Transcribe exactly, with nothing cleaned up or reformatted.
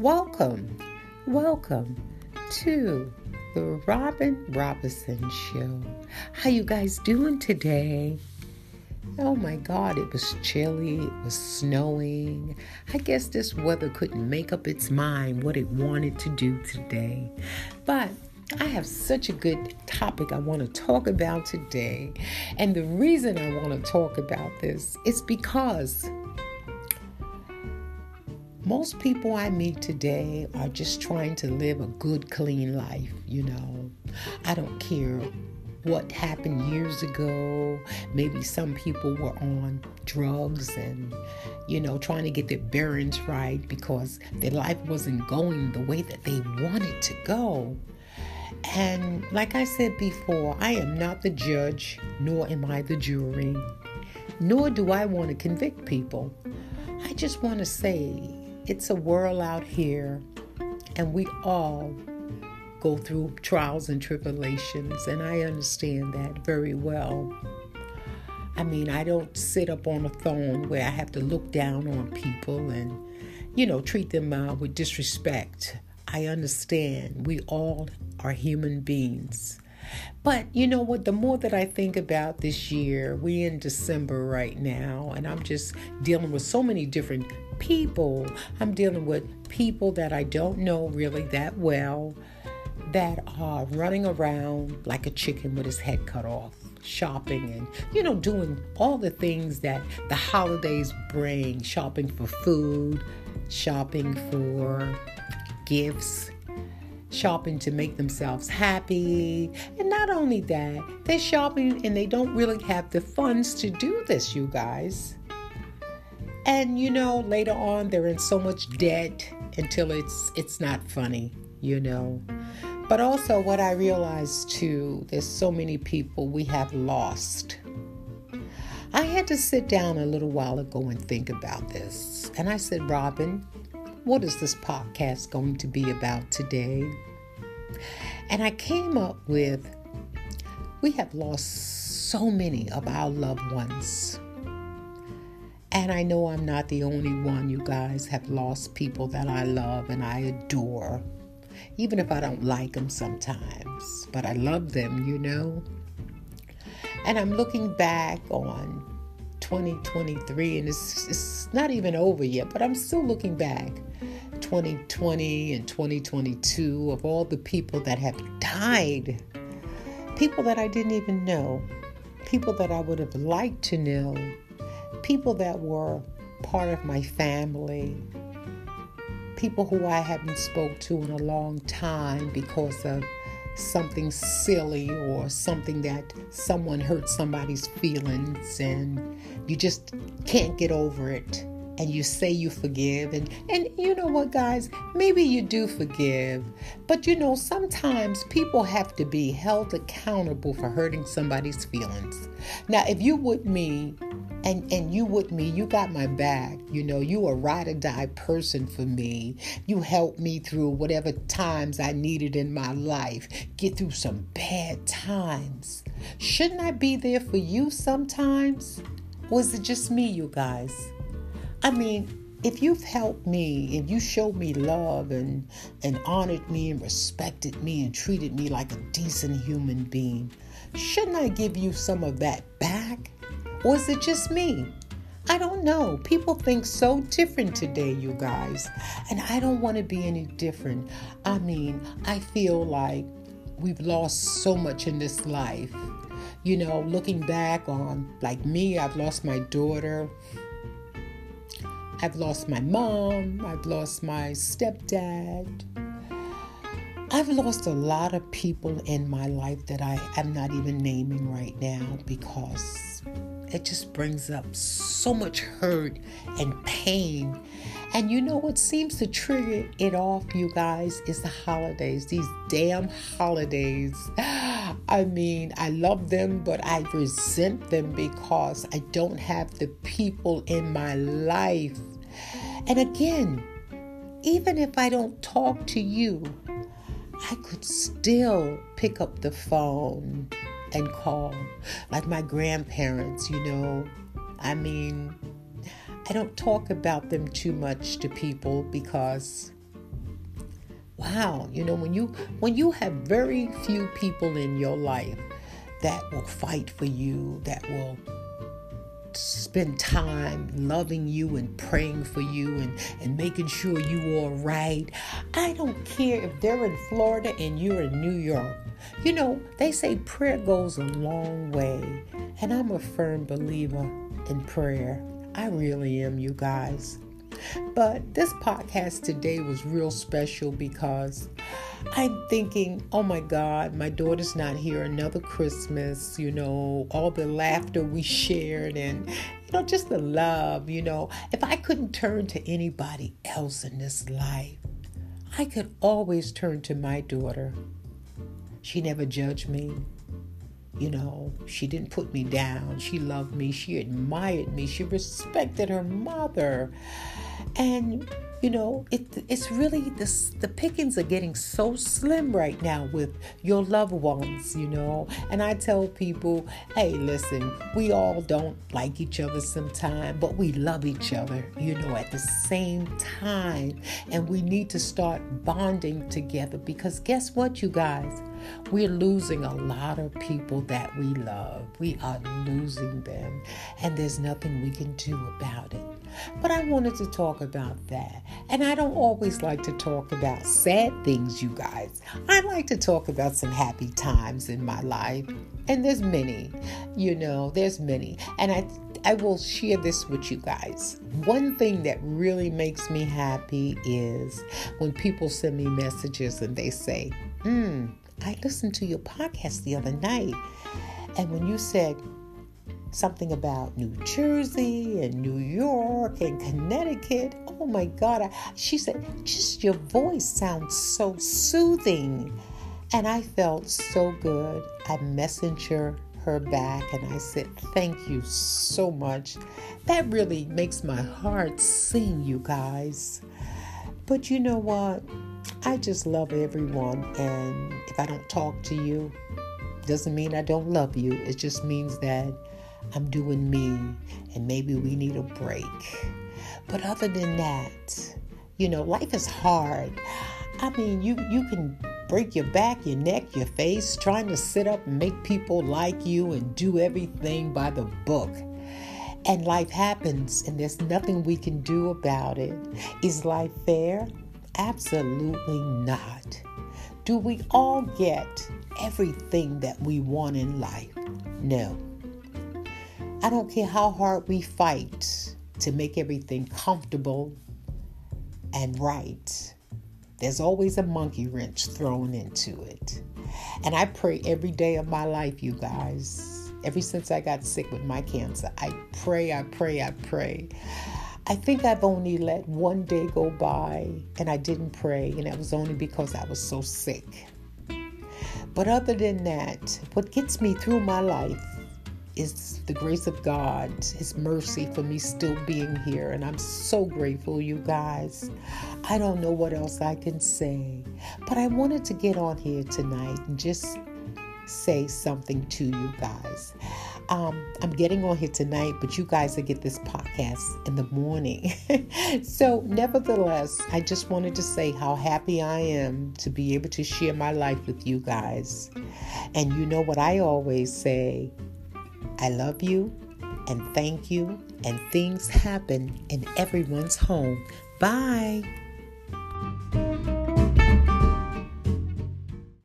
Welcome, welcome to The Robin Robinson Show. How you guys doing today? Oh my God, it was chilly, it was snowing. I guess this weather couldn't make up its mind what it wanted to do today. But I have such a good topic I want to talk about today. And the reason I want to talk about this is because most people I meet today are just trying to live a good, clean life, you know. I don't care what happened years ago. Maybe some people were on drugs and, you know, trying to get their bearings right because their life wasn't going the way that they wanted to go. And like I said before, I am not the judge, nor am I the jury, nor do I want to convict people. I just want to say it's a world out here, and we all go through trials and tribulations, and I understand that very well. I mean, I don't sit up on a throne where I have to look down on people and, you know, treat them uh, with disrespect. I understand we all are human beings. But you know what, the more that I think about this year, we're in December right now, and I'm just dealing with so many different people. I'm dealing with people that I don't know really that well that are running around like a chicken with his head cut off, shopping and, you know, doing all the things that the holidays bring, shopping for food, shopping for gifts, shopping to make themselves happy. And not only that, they're shopping and they don't really have the funds to do this, you guys. And, you know, later on, they're in so much debt until it's it's not funny, you know. But also what I realized, too, there's so many people we have lost. I had to sit down a little while ago and think about this. And I said, Robin, what is this podcast going to be about today? And I came up with, we have lost so many of our loved ones. And I know I'm not the only one. You guys have lost people that I love and I adore, even if I don't like them sometimes, but I love them, you know. And I'm looking back on twenty twenty-three, and it's, it's not even over yet, but I'm still looking back. twenty twenty and twenty twenty-two, of all the people that have died, people that I didn't even know, people that I would have liked to know, people that were part of my family, people who I haven't spoke to in a long time because of something silly or something that someone hurt somebody's feelings and you just can't get over it, and you say you forgive, and and you know what, guys, maybe you do forgive, but you know, sometimes people have to be held accountable for hurting somebody's feelings. Now, if you with me and and you with me, you got my back, you know, you a ride or die person for me, you helped me through whatever times I needed in my life, get through some bad times. Shouldn't I be there for you sometimes? Or is it just me, you guys? I mean, if you've helped me, if you showed me love and and honored me and respected me and treated me like a decent human being, shouldn't I give you some of that back? Or is it just me? I don't know. People think so different today, you guys. And I don't want to be any different. I mean, I feel like we've lost so much in this life. You know, looking back on, like me, I've lost my daughter. I've lost my mom. I've lost my stepdad. I've lost a lot of people in my life that I am not even naming right now because it just brings up so much hurt and pain. And you know what seems to trigger it off, you guys, is the holidays, these damn holidays. I mean, I love them, but I resent them because I don't have the people in my life. And again, even if I don't talk to you, I could still pick up the phone and call, like my grandparents, you know. I mean, I don't talk about them too much to people because wow, you know, when you when you have very few people in your life that will fight for you, that will spend time loving you and praying for you and, and making sure you all right. I don't care if they're in Florida and you're in New York. You know, they say prayer goes a long way. And I'm a firm believer in prayer. I really am, you guys. But this podcast today was real special because I'm thinking, oh my God, my daughter's not here another Christmas, you know, all the laughter we shared and, you know, just the love, you know. If I couldn't turn to anybody else in this life, I could always turn to my daughter. She never judged me. You know, she didn't put me down. She loved me. She admired me. She respected her mother. And, you know, it, it's really, this, the pickings are getting so slim right now with your loved ones, you know. And I tell people, hey, listen, we all don't like each other sometimes, but we love each other, you know, at the same time. And we need to start bonding together because guess what, you guys? We're losing a lot of people that we love. We are losing them, and there's nothing we can do about it. But I wanted to talk about that. And I don't always like to talk about sad things, you guys. I like to talk about some happy times in my life. And there's many, you know, there's many. And I I will share this with you guys. One thing that really makes me happy is when people send me messages and they say, hmm, I listened to your podcast the other night, and when you said something about New Jersey and New York and Connecticut, oh my God, I, she said, just your voice sounds so soothing. And I felt so good. I messenger her back and I said, thank you so much. That really makes my heart sing, you guys. But you know what? I just love everyone, and if I don't talk to you, doesn't mean I don't love you. It just means that I'm doing me, and maybe we need a break. But other than that, you know, life is hard. I mean, you, you can break your back, your neck, your face, trying to sit up and make people like you and do everything by the book. And life happens, and there's nothing we can do about it. Is life fair? Absolutely not. Do we all get everything that we want in life? No. I don't care how hard we fight to make everything comfortable and right. There's always a monkey wrench thrown into it. And I pray every day of my life, you guys. Ever since I got sick with my cancer, I pray, I pray, I pray. I think I've only let one day go by and I didn't pray, and that was only because I was so sick. But other than that, what gets me through my life is the grace of God, His mercy for me still being here, and I'm so grateful, you guys. I don't know what else I can say, but I wanted to get on here tonight and just say something to you guys. Um, I'm getting on here tonight, but you guys will get this podcast in the morning. So nevertheless, I just wanted to say how happy I am to be able to share my life with you guys. And you know what I always say, I love you and thank you, and things happen in everyone's home. Bye.